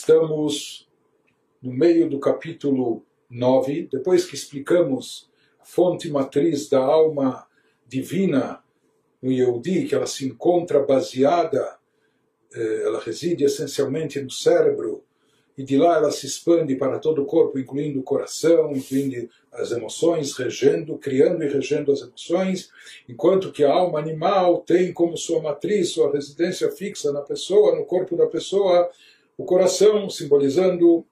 Estamos no meio do capítulo 9, depois que explicamos a fonte matriz da alma divina no Yehudi, que ela se encontra baseada, ela reside essencialmente no cérebro, e de lá ela se expande para todo o corpo, incluindo o coração, incluindo as emoções, regendo, criando e regendo as emoções, enquanto que a alma animal tem como sua matriz, sua residência fixa na pessoa, no corpo da pessoa, o coração, simbolizando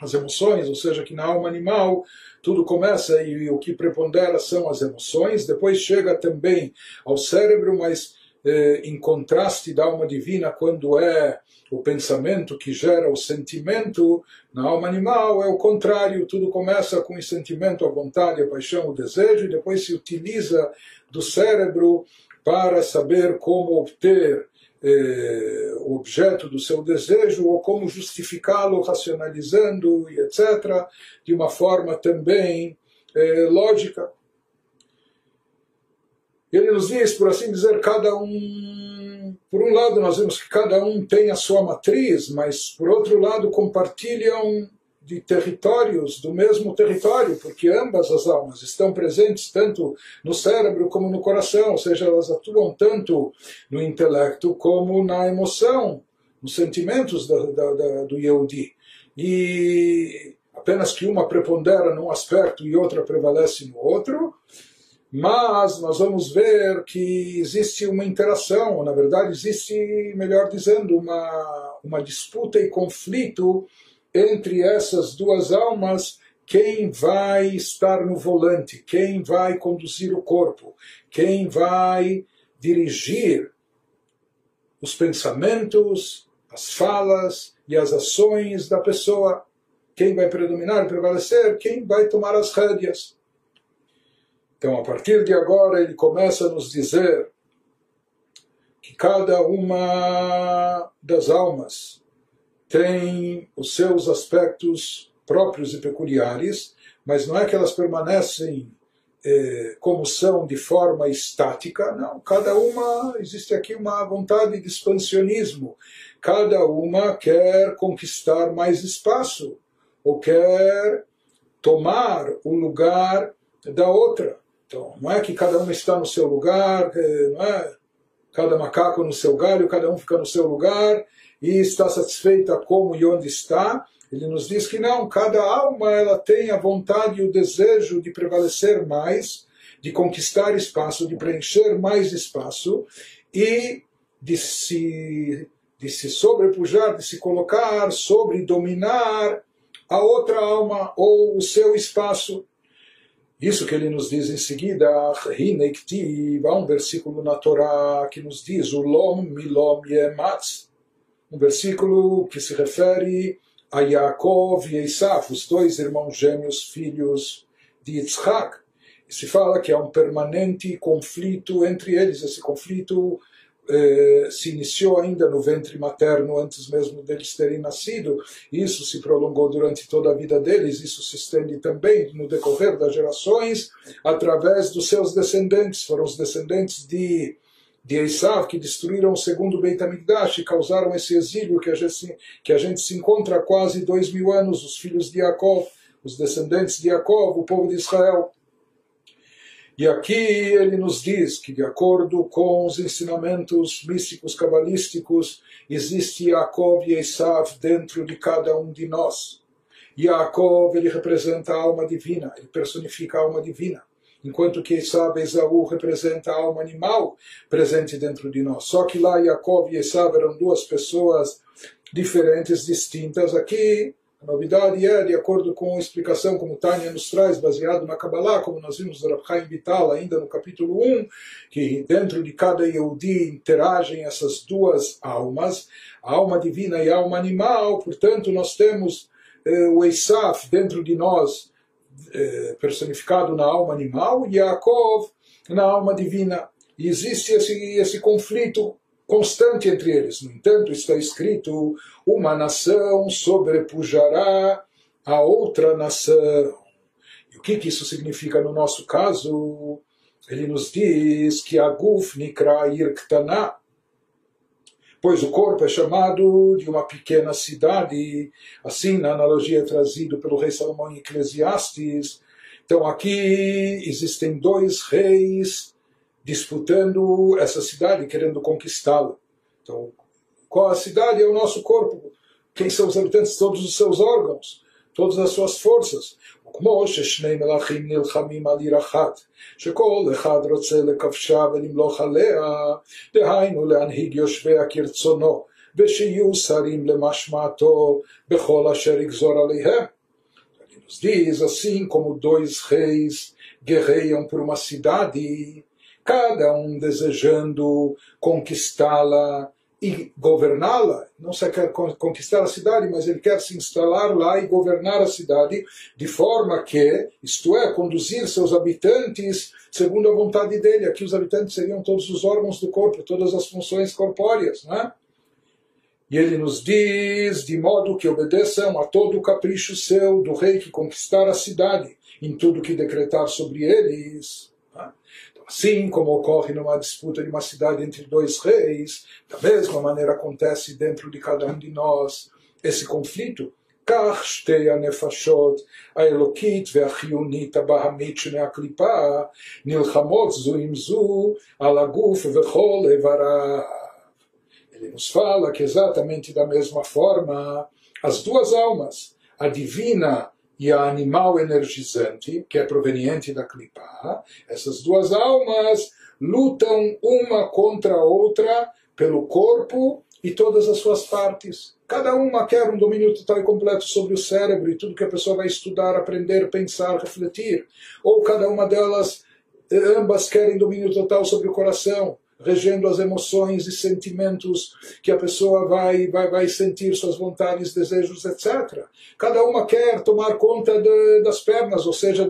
as emoções, ou seja, que na alma animal tudo começa e o que prepondera são as emoções, depois chega também ao cérebro, mas em contraste da alma divina, quando é o pensamento que gera o sentimento, na alma animal é o contrário, tudo começa com o sentimento, a vontade, a paixão, o desejo, e depois se utiliza do cérebro para saber como obter o objeto do seu desejo ou como justificá-lo, racionalizando, e etc., de uma forma também lógica. Ele nos diz, por assim dizer, cada um... Por um lado, nós vemos que cada um tem a sua matriz, mas, por outro lado, compartilham de territórios, do mesmo território, porque ambas as almas estão presentes tanto no cérebro como no coração, ou seja, elas atuam tanto no intelecto como na emoção, nos sentimentos do Yehudi. E apenas que uma prepondera num aspecto e outra prevalece no outro... Mas nós vamos ver que existe uma interação, na verdade existe, melhor dizendo, uma disputa e conflito entre essas duas almas, quem vai estar no volante, quem vai conduzir o corpo, quem vai dirigir os pensamentos, as falas e as ações da pessoa, quem vai predominar e prevalecer, quem vai tomar as rédeas. Então, a partir de agora, ele começa a nos dizer que cada uma das almas tem os seus aspectos próprios e peculiares, mas não é que elas permanecem como são de forma estática, não. Cada uma, existe aqui uma vontade de expansionismo, cada uma quer conquistar mais espaço ou quer tomar o lugar da outra. Então, não é que cada um está no seu lugar, não é? Cada macaco no seu galho, cada um fica no seu lugar e está satisfeita como e onde está. Ele nos diz que não, cada alma ela tem a vontade e o desejo de prevalecer mais, de conquistar espaço, de preencher mais espaço e de se sobrepujar, de se colocar sobre, dominar a outra alma ou o seu espaço. Isso que ele nos diz em seguida, há um versículo na Torá que nos diz, Ulom Milom Yematz, um versículo que se refere a Yaakov e Esav, os dois irmãos gêmeos, filhos de Yitzhak. E se fala que há um permanente conflito entre eles, esse conflito se iniciou ainda no ventre materno, antes mesmo deles terem nascido. Isso se prolongou durante toda a vida deles, isso se estende também no decorrer das gerações, através dos seus descendentes. Foram os descendentes de Esav que destruíram o segundo Beit Amigdash e causaram esse exílio que a gente se encontra há quase 2000 anos, os filhos de Yaakov, os descendentes de Yaakov, o povo de Israel. E aqui ele nos diz que, de acordo com os ensinamentos místicos cabalísticos, existe Yaakov e Esav dentro de cada um de nós. Yaakov, ele representa a alma divina, ele personifica a alma divina, enquanto que Esav e Esaú representa a alma animal presente dentro de nós. Só que lá Yaakov e Esav eram duas pessoas diferentes, distintas. Aqui, a novidade é, de acordo com a explicação como Tânia nos traz, baseado na Kabbalah, como nós vimos no Chaim Vital ainda no capítulo 1, que dentro de cada Yehudi interagem essas duas almas, a alma divina e a alma animal. Portanto, nós temos o Esav dentro de nós, personificado na alma animal, e Yaakov na alma divina. E existe esse conflito constante entre eles. No entanto, está escrito, uma nação sobrepujará a outra nação. E o que isso significa no nosso caso? Ele nos diz que a Guf Nikra Irktaná, pois o corpo é chamado de uma pequena cidade, assim na analogia trazida pelo rei Salomão em Eclesiastes. Então aqui existem dois reis disputando essa cidade, querendo conquistá-la. Então, qual a cidade? É o nosso corpo. Quem são os habitantes? Todos os seus órgãos, todas as suas forças. כמו ששני מלאכים נלחמים על עיר אחת, שכל אחד רוצה לכבשה ולמלוך עליה, דהיינו להנהיג יושביה כרצונו, ושיהיו שרים למשמעתו בכל אשר יגזור עליהם. Nos diz, assim como dois reis guerreiam por uma cidade, cada um desejando conquistá-la e governá-la. Não só quer conquistar a cidade, mas ele quer se instalar lá e governar a cidade de forma que, isto é, conduzir seus habitantes segundo a vontade dele. Aqui os habitantes seriam todos os órgãos do corpo, todas as funções corpóreas, né? E ele nos diz, de modo que obedeçam a todo o capricho seu do rei que conquistar a cidade, em tudo que decretar sobre eles. Assim como ocorre numa disputa de uma cidade entre dois reis, da mesma maneira acontece dentro de cada um de nós esse conflito. כך שתי הנפשות, האלוקית והחיונית הבהמית שני הקליפה, נלחמות זו עם זו על הגוף וכל איבריו. Ele nos fala que exatamente da mesma forma, as duas almas, a divina e a animal energizante, que é proveniente da Clipá, essas duas almas lutam uma contra a outra pelo corpo e todas as suas partes. Cada uma quer um domínio total e completo sobre o cérebro e tudo que a pessoa vai estudar, aprender, pensar, refletir. Ou cada uma delas, ambas querem domínio total sobre o coração, regendo as emoções e sentimentos que a pessoa vai sentir, suas vontades, desejos, etc. Cada uma quer tomar conta das pernas, ou seja,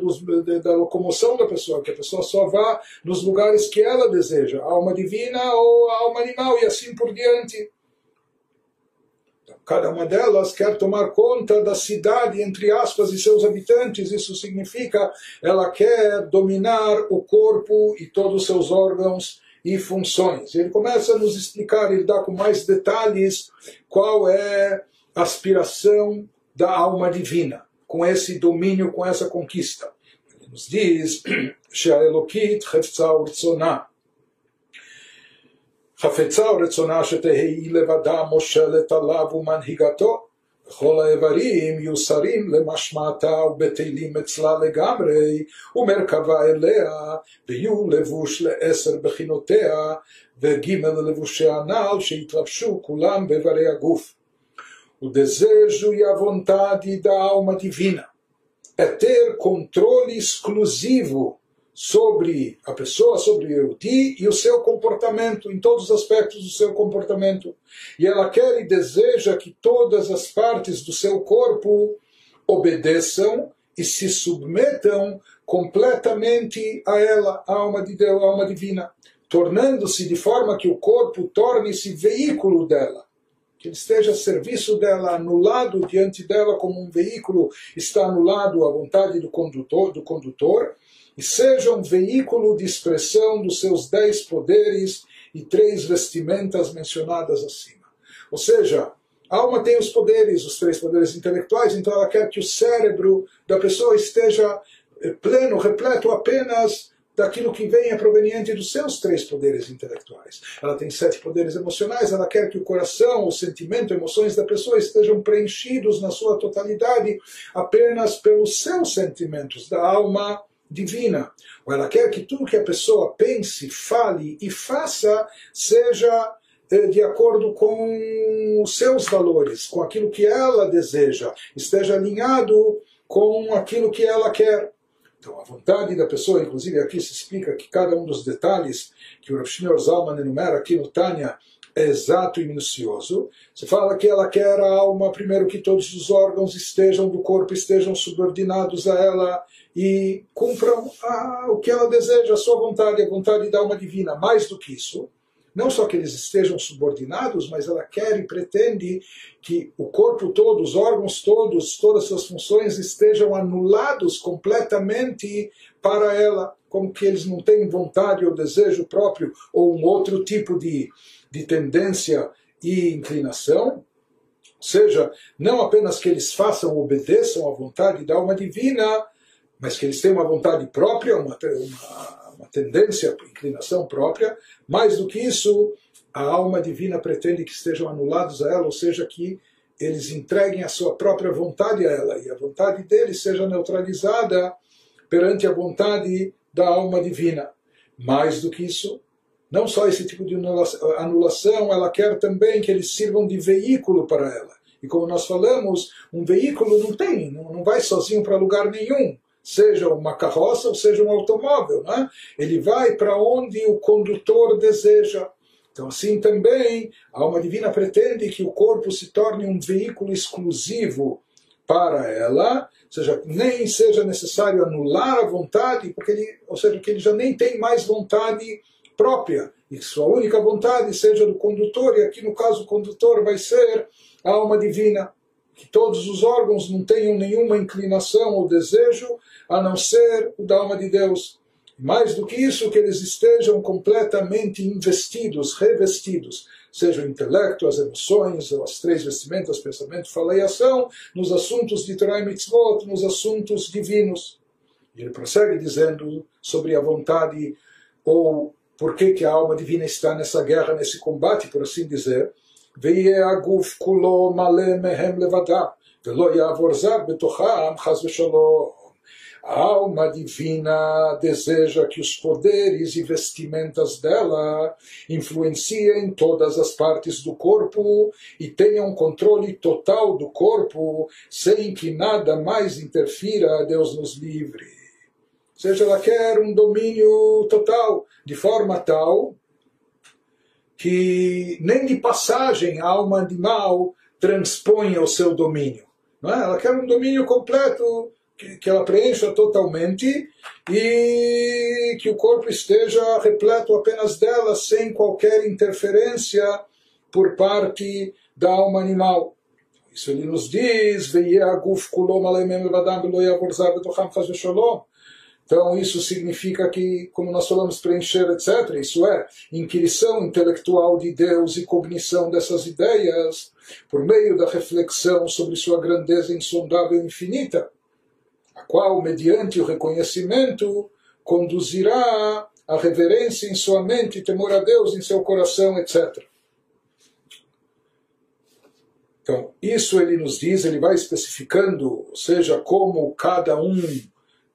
da locomoção da pessoa, que a pessoa só vá nos lugares que ela deseja, a alma divina ou a alma animal, e assim por diante. Cada uma delas quer tomar conta da cidade, entre aspas, e seus habitantes. Isso significa, ela quer dominar o corpo e todos os seus órgãos e funções. Ele começa a nos explicar, ele dá com mais detalhes qual é a aspiração da alma divina, com esse domínio, com essa conquista. Ele nos diz, She'elokit chafetza uretzona. Chafetza uretzona shetehei levada moshelet alav umanhigato. וכל האיברים יוסרים למשמעתה ובטלים אצלה לגמרי ומרכבה אליה ויהיו לבוש לעשר בחינותיה וג' לבושי הנעל שהתלבשו כולם באיברי הגוף. ודזז'ו יבונתדי דאומה דיבינה. Ter controle exclusivo sobre a pessoa, sobre o Yehudi e o seu comportamento, em todos os aspectos do seu comportamento. E ela quer e deseja que todas as partes do seu corpo obedeçam e se submetam completamente a ela, a alma de Deus, a alma divina, tornando-se de forma que o corpo torne-se veículo dela, que ele esteja a serviço dela, anulado diante dela como um veículo está anulado à vontade do condutor, e seja um veículo de expressão dos seus 10 poderes e 3 vestimentas mencionadas acima. Ou seja, a alma tem os poderes, os 3 poderes intelectuais, então ela quer que o cérebro da pessoa esteja pleno, repleto apenas daquilo que vem é proveniente dos seus 3 poderes intelectuais. Ela tem 7 poderes emocionais, ela quer que o coração, o sentimento, emoções da pessoa estejam preenchidos na sua totalidade apenas pelos seus sentimentos, da alma divina. Ou ela quer que tudo que a pessoa pense, fale e faça seja de acordo com os seus valores, com aquilo que ela deseja, esteja alinhado com aquilo que ela quer. Então a vontade da pessoa, inclusive aqui se explica que cada um dos detalhes que o Rav Shmuel Zalman enumera aqui no Tânia é exato e minucioso. Se fala que ela quer a alma, primeiro que todos os órgãos estejam do corpo, estejam subordinados a ela e cumpram o que ela deseja, a sua vontade, a vontade da alma divina. Mais do que isso, não só que eles estejam subordinados, mas ela quer e pretende que o corpo todo, os órgãos todos, todas as suas funções estejam anulados completamente para ela, como que eles não têm vontade ou desejo próprio ou um outro tipo de tendência e inclinação, ou seja, não apenas que eles façam, obedeçam à vontade da alma divina, mas que eles têm uma vontade própria, uma tendência, inclinação própria. Mais do que isso, a alma divina pretende que estejam anulados a ela, ou seja, que eles entreguem a sua própria vontade a ela, e a vontade deles seja neutralizada perante a vontade da alma divina. Mais do que isso, não só esse tipo de anulação, ela quer também que eles sirvam de veículo para ela. E como nós falamos, um veículo não vai sozinho para lugar nenhum, seja uma carroça ou seja um automóvel, né? Ele vai para onde o condutor deseja. Então, assim também, a alma divina pretende que o corpo se torne um veículo exclusivo para ela, ou seja, nem seja necessário anular a vontade, porque ele, ou seja, que ele já nem tem mais vontade própria, e sua única vontade seja do condutor, e aqui no caso o condutor vai ser a alma divina. Que todos os órgãos não tenham nenhuma inclinação ou desejo, a não ser o da alma de Deus. Mais do que isso, que eles estejam completamente investidos, revestidos, seja o intelecto, as emoções, as três vestimentas, pensamento, fala e ação, nos assuntos de Tray Mitzvot, nos assuntos divinos. E ele prossegue dizendo sobre a vontade, ou por que a alma divina está nessa guerra, nesse combate, por assim dizer. ויהיה הגוף כולו מלא מהם לבדם, ולא יעבור זר בתוכם חס ושלום. A alma divina deseja que os poderes e vestimentas dela influenciem todas as partes do corpo e tenham controle total do corpo, sem que nada mais interfira, Deus nos livre. Ou seja, ela quer um domínio total, de forma tal que nem de passagem a alma animal transponha o seu domínio. Não é? Ela quer um domínio completo, que ela preencha totalmente e que o corpo esteja repleto apenas dela, sem qualquer interferência por parte da alma animal. Isso ele nos diz, então isso significa que, como nós falamos, preencher, etc., isso é, inquirição intelectual de Deus e cognição dessas ideias, por meio da reflexão sobre sua grandeza insondável e infinita, a qual, mediante o reconhecimento, conduzirá a reverência em sua mente, temor a Deus em seu coração, etc. Então, isso ele nos diz, ele vai especificando, ou seja, como cada um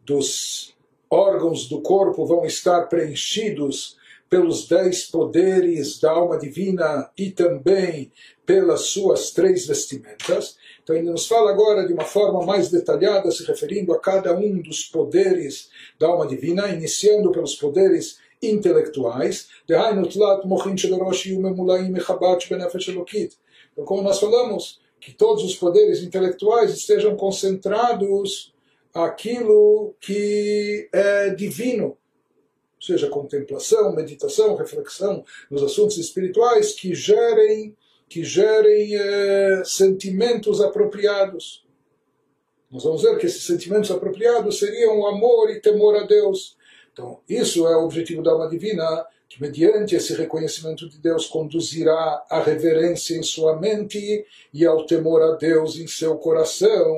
dos órgãos do corpo vão estar preenchidos pelos 10 poderes da alma divina e também pelas suas 3 vestimentas. Então ele nos fala agora de uma forma mais detalhada, se referindo a cada um dos poderes da alma divina, iniciando pelos poderes intelectuais. Então, como nós falamos, que todos os poderes intelectuais estejam concentrados aquilo que é divino, ou seja, contemplação, meditação, reflexão nos assuntos espirituais que gerem sentimentos apropriados. Nós vamos ver que esses sentimentos apropriados seriam amor e temor a Deus. Então, isso é o objetivo da alma divina, que mediante esse reconhecimento de Deus conduzirá à reverência em sua mente e ao temor a Deus em seu coração,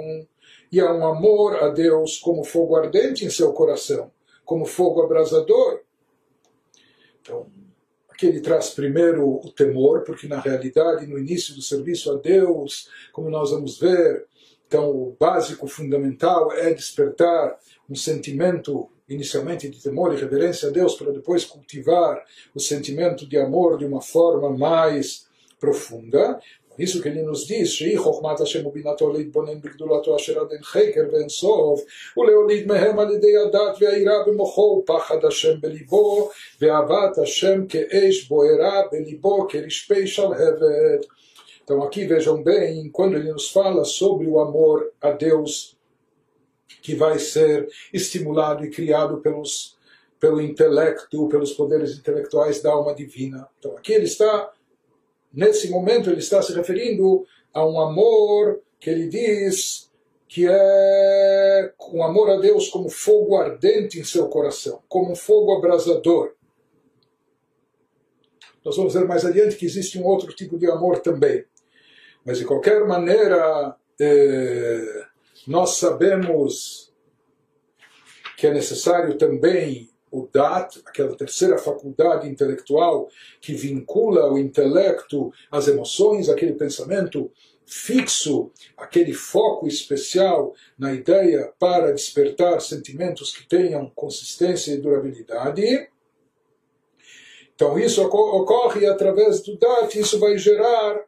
e a um amor a Deus como fogo ardente em seu coração, como fogo abrasador. Então, aqui ele traz primeiro o temor, porque na realidade, no início do serviço a Deus, como nós vamos ver, então o básico, fundamental é despertar um sentimento inicialmente de temor e reverência a Deus, para depois cultivar o sentimento de amor de uma forma mais profunda. Isso que ele nos diz, então aqui vejam bem, quando ele nos fala sobre o amor a Deus que vai ser estimulado e criado pelo intelecto, pelos poderes intelectuais da alma divina. Então aqui ele está... Nesse momento ele está se referindo a um amor que ele diz que é um amor a Deus como fogo ardente em seu coração, como um fogo abrasador. Nós vamos ver mais adiante que existe um outro tipo de amor também. Mas, de qualquer maneira, nós sabemos que é necessário também o Dat, aquela terceira faculdade intelectual que vincula o intelecto às emoções, aquele pensamento fixo, aquele foco especial na ideia para despertar sentimentos que tenham consistência e durabilidade. Então isso ocorre através do Dat, isso vai gerar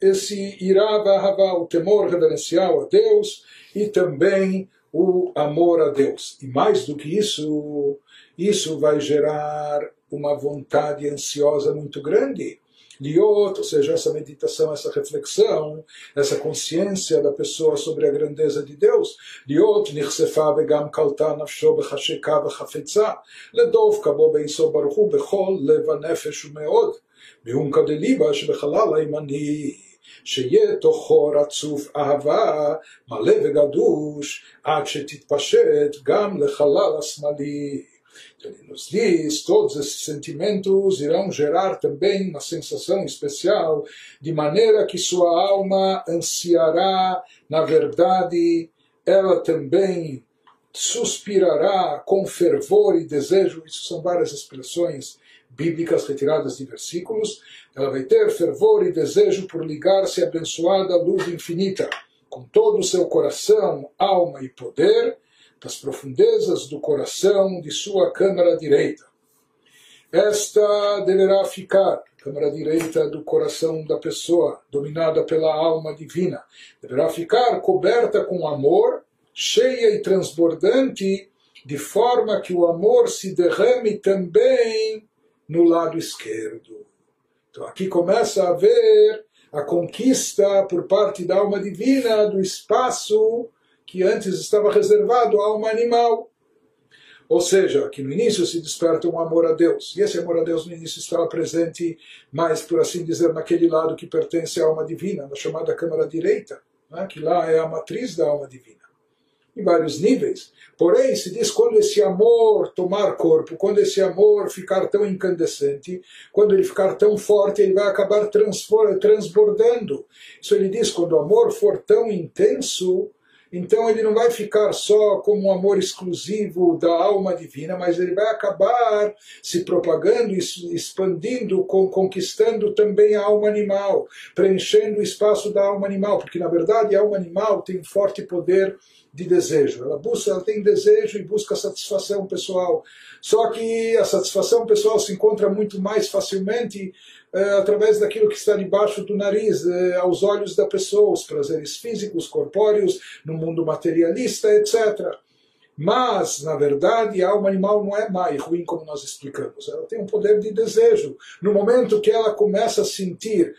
esse irava, o temor reverencial a Deus e também o amor a Deus. E mais do que isso, isso vai gerar uma vontade ansiosa muito grande. Liot, ou seja, essa meditação, essa reflexão, essa consciência da pessoa sobre a grandeza de Deus. Liot, nichsefa vegam kalta nafsho bechasheka vechafetza, ledov kabo beiso baruchu bechol leva nefesh umeod, biunka de liba shebechalal haimani, שיהיה תוכו רצוף אהבה מלא וגדוש עד שתתפשט גם לחלל השמאלי. Ele nos diz, todos esses sentimentos irão gerar também uma sensação especial, de maneira que sua alma ansiará, na verdade, ela também suspirará com fervor e desejo. Isso são várias expressões bíblicas retiradas de versículos. Ela vai ter fervor e desejo por ligar-se à abençoada luz infinita, com todo o seu coração, alma e poder, das profundezas do coração de sua câmara direita. Esta deverá ficar, câmara direita do coração da pessoa, dominada pela alma divina, deverá ficar coberta com amor, cheia e transbordante, de forma que o amor se derrame também no lado esquerdo. Então aqui começa a haver a conquista por parte da alma divina do espaço que antes estava reservado à alma animal. Ou seja, que no início se desperta um amor a Deus. E esse amor a Deus no início estava presente, mas, por assim dizer, naquele lado que pertence à alma divina, na chamada câmara direita, né, que lá é a matriz da alma divina, em vários níveis. Porém, se diz, quando esse amor tomar corpo, quando esse amor ficar tão incandescente, quando ele ficar tão forte, ele vai acabar transbordando. Isso ele diz, quando o amor for tão intenso, então ele não vai ficar só como um amor exclusivo da alma divina, mas ele vai acabar se propagando, expandindo, conquistando também a alma animal, preenchendo o espaço da alma animal, porque na verdade a alma animal tem um forte poder de desejo. Ela tem desejo e busca satisfação pessoal. Só que a satisfação pessoal se encontra muito mais facilmente através daquilo que está debaixo do nariz, aos olhos da pessoa, os prazeres físicos, corpóreos, no mundo materialista, etc. Mas, na verdade, a alma animal não é má e ruim, como nós explicamos. Ela tem um poder de desejo. No momento que ela começa a sentir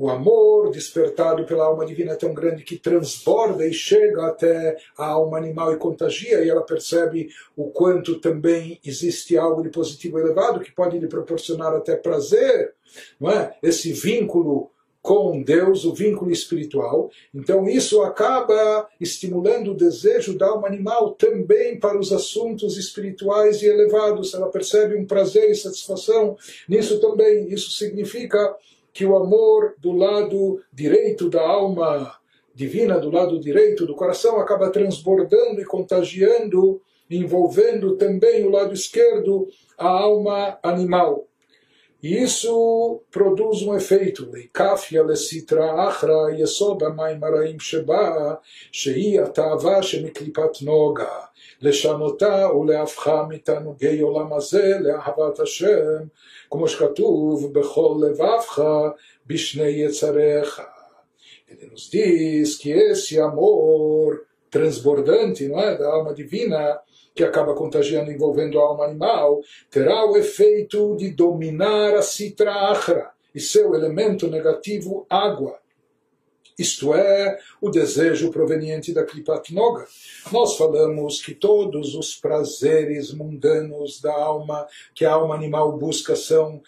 o amor despertado pela alma divina é tão grande que transborda e chega até a alma animal e contagia, e ela percebe o quanto também existe algo de positivo elevado que pode lhe proporcionar até prazer, não é? Esse vínculo com Deus, o vínculo espiritual. Então isso acaba estimulando o desejo da alma animal também para os assuntos espirituais e elevados. Ela percebe um prazer e satisfação nisso também. Isso significa que o amor do lado direito da alma divina, do lado direito do coração, acaba transbordando e contagiando, envolvendo também o lado esquerdo, a alma animal. E isso produz um efeito. Leikafia le sitra akra yesod amayim haraim sheba shehi atava shemiklipat noga. לשנותה ולהפכה מתענוגי עולם הזה לאהבת השם, כמו שכתוב בכל לבבך בשני יצריך. Ele nos diz que esse amor transbordante, não é, da alma divina, que acaba contagiando e envolvendo a alma animal, terá o efeito de dominar a Sitra Akra e seu elemento negativo, água. isto é, o desejo proveniente da Clipat Noga. Nós falamos que todos os prazeres mundanos da alma, que a alma animal busca, são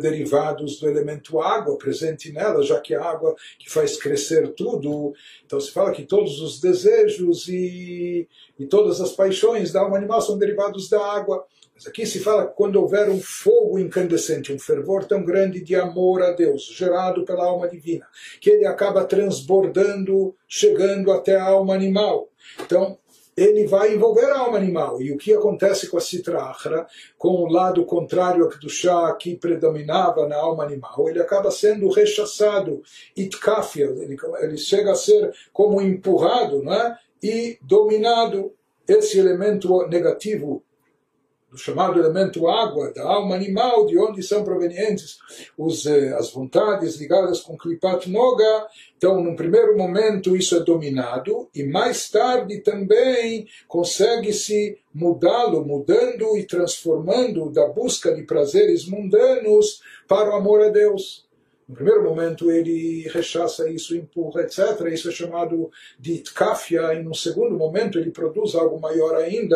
derivados do elemento água presente nela, já que a água que faz crescer tudo. Então se fala que todos os desejos e todas as paixões da alma animal são derivados da água. Mas aqui se fala que quando houver um fogo incandescente, um fervor tão grande de amor a Deus, gerado pela alma divina, que ele acaba transbordando, chegando até a alma animal. Então, ele vai envolver a alma animal. E o que acontece com a Sitra Akra, com o lado contrário do chá que predominava na alma animal, ele acaba sendo rechaçado, ele chega a ser como empurrado, não é? E dominado. Esse elemento negativo, do chamado elemento água, da alma animal, de onde são provenientes as vontades ligadas com Clipat Noga. Então, num primeiro momento, isso é dominado, e mais tarde também consegue-se mudá-lo, mudando e transformando da busca de prazeres mundanos para o amor a Deus. No primeiro momento ele rechaça isso, empurra, etc. Isso é chamado de itkafia. E no segundo momento ele produz algo maior ainda,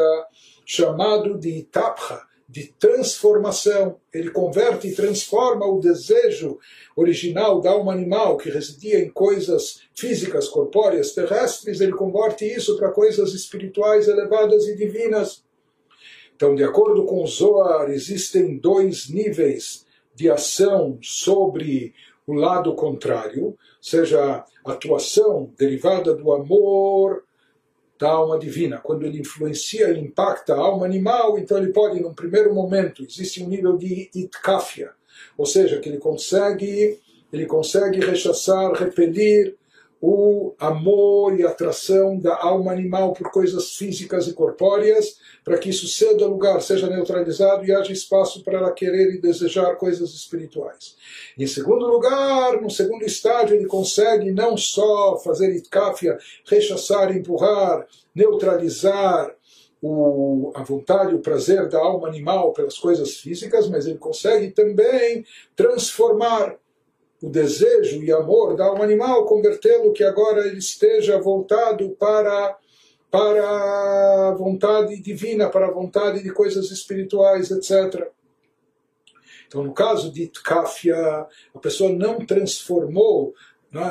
chamado de tapcha, de transformação. Ele converte e transforma o desejo original da alma animal, que residia em coisas físicas, corpóreas, terrestres. Ele converte isso para coisas espirituais elevadas e divinas. Então, de acordo com o Zohar, existem dois níveis de ação sobre o lado contrário, ou seja, a atuação derivada do amor da alma divina. Quando ele influencia e impacta a alma animal, então ele pode, num primeiro momento, existe um nível de itkafia, ou seja, que ele consegue rechaçar, repelir o amor e a atração da alma animal por coisas físicas e corpóreas, para que isso ceda lugar, seja neutralizado e haja espaço para ela querer e desejar coisas espirituais. Em segundo lugar, no segundo estágio, ele consegue não só fazer itkafia, rechaçar, empurrar, neutralizar a vontade, o prazer da alma animal pelas coisas físicas, mas ele consegue também transformar o desejo e amor da alma animal, convertê-lo que agora ele esteja voltado para a vontade divina, para a vontade de coisas espirituais, etc. Então, no caso de itkafia, a pessoa não transformou, não é,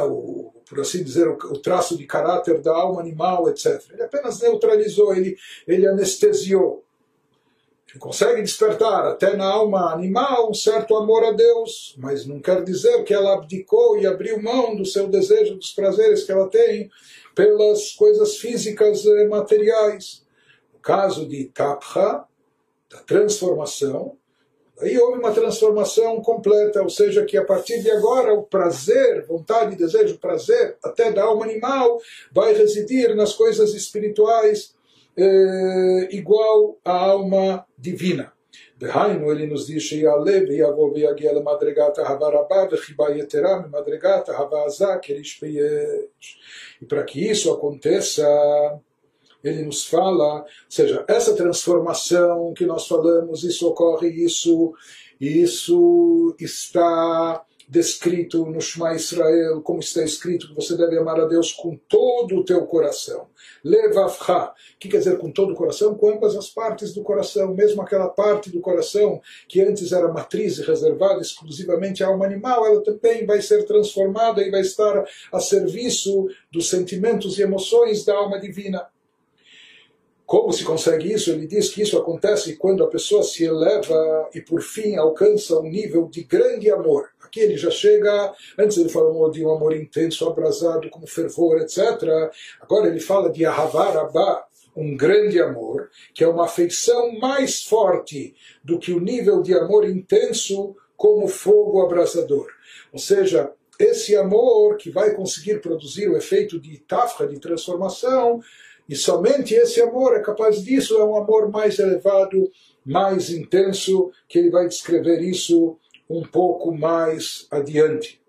por assim dizer, o traço de caráter da alma animal, etc. Ele apenas neutralizou, ele anestesiou. Ele consegue despertar até na alma animal um certo amor a Deus, mas não quer dizer que ela abdicou e abriu mão do seu desejo, dos prazeres que ela tem pelas coisas físicas e materiais. No caso de tapcha, da transformação, aí houve uma transformação completa, ou seja, que a partir de agora o prazer, vontade, desejo, prazer até da alma animal vai residir nas coisas espirituais, igual à alma divina. Dehainu, ele nos diz, e para que isso aconteça, ele nos fala, ou seja, essa transformação que nós falamos, isso ocorre, isso está descrito no Shema Israel, como está escrito que você deve amar a Deus com todo o teu coração. Levavcha, que quer dizer com todo o coração? Com ambas as partes do coração, mesmo aquela parte do coração que antes era matriz e reservada exclusivamente à alma animal, ela também vai ser transformada e vai estar a serviço dos sentimentos e emoções da alma divina. Como se consegue isso? Ele diz que isso acontece quando a pessoa se eleva e por fim alcança um nível de grande amor. Aqui ele já chega, antes ele falou de um amor intenso, abrasado, com fervor, etc. Agora ele fala de Ahavarabá, um grande amor, que é uma afeição mais forte do que o nível de amor intenso como fogo abrasador. Ou seja, esse amor que vai conseguir produzir o efeito de tafra, de transformação, e somente esse amor é capaz disso, é um amor mais elevado, mais intenso, que ele vai descrever isso um pouco mais adiante.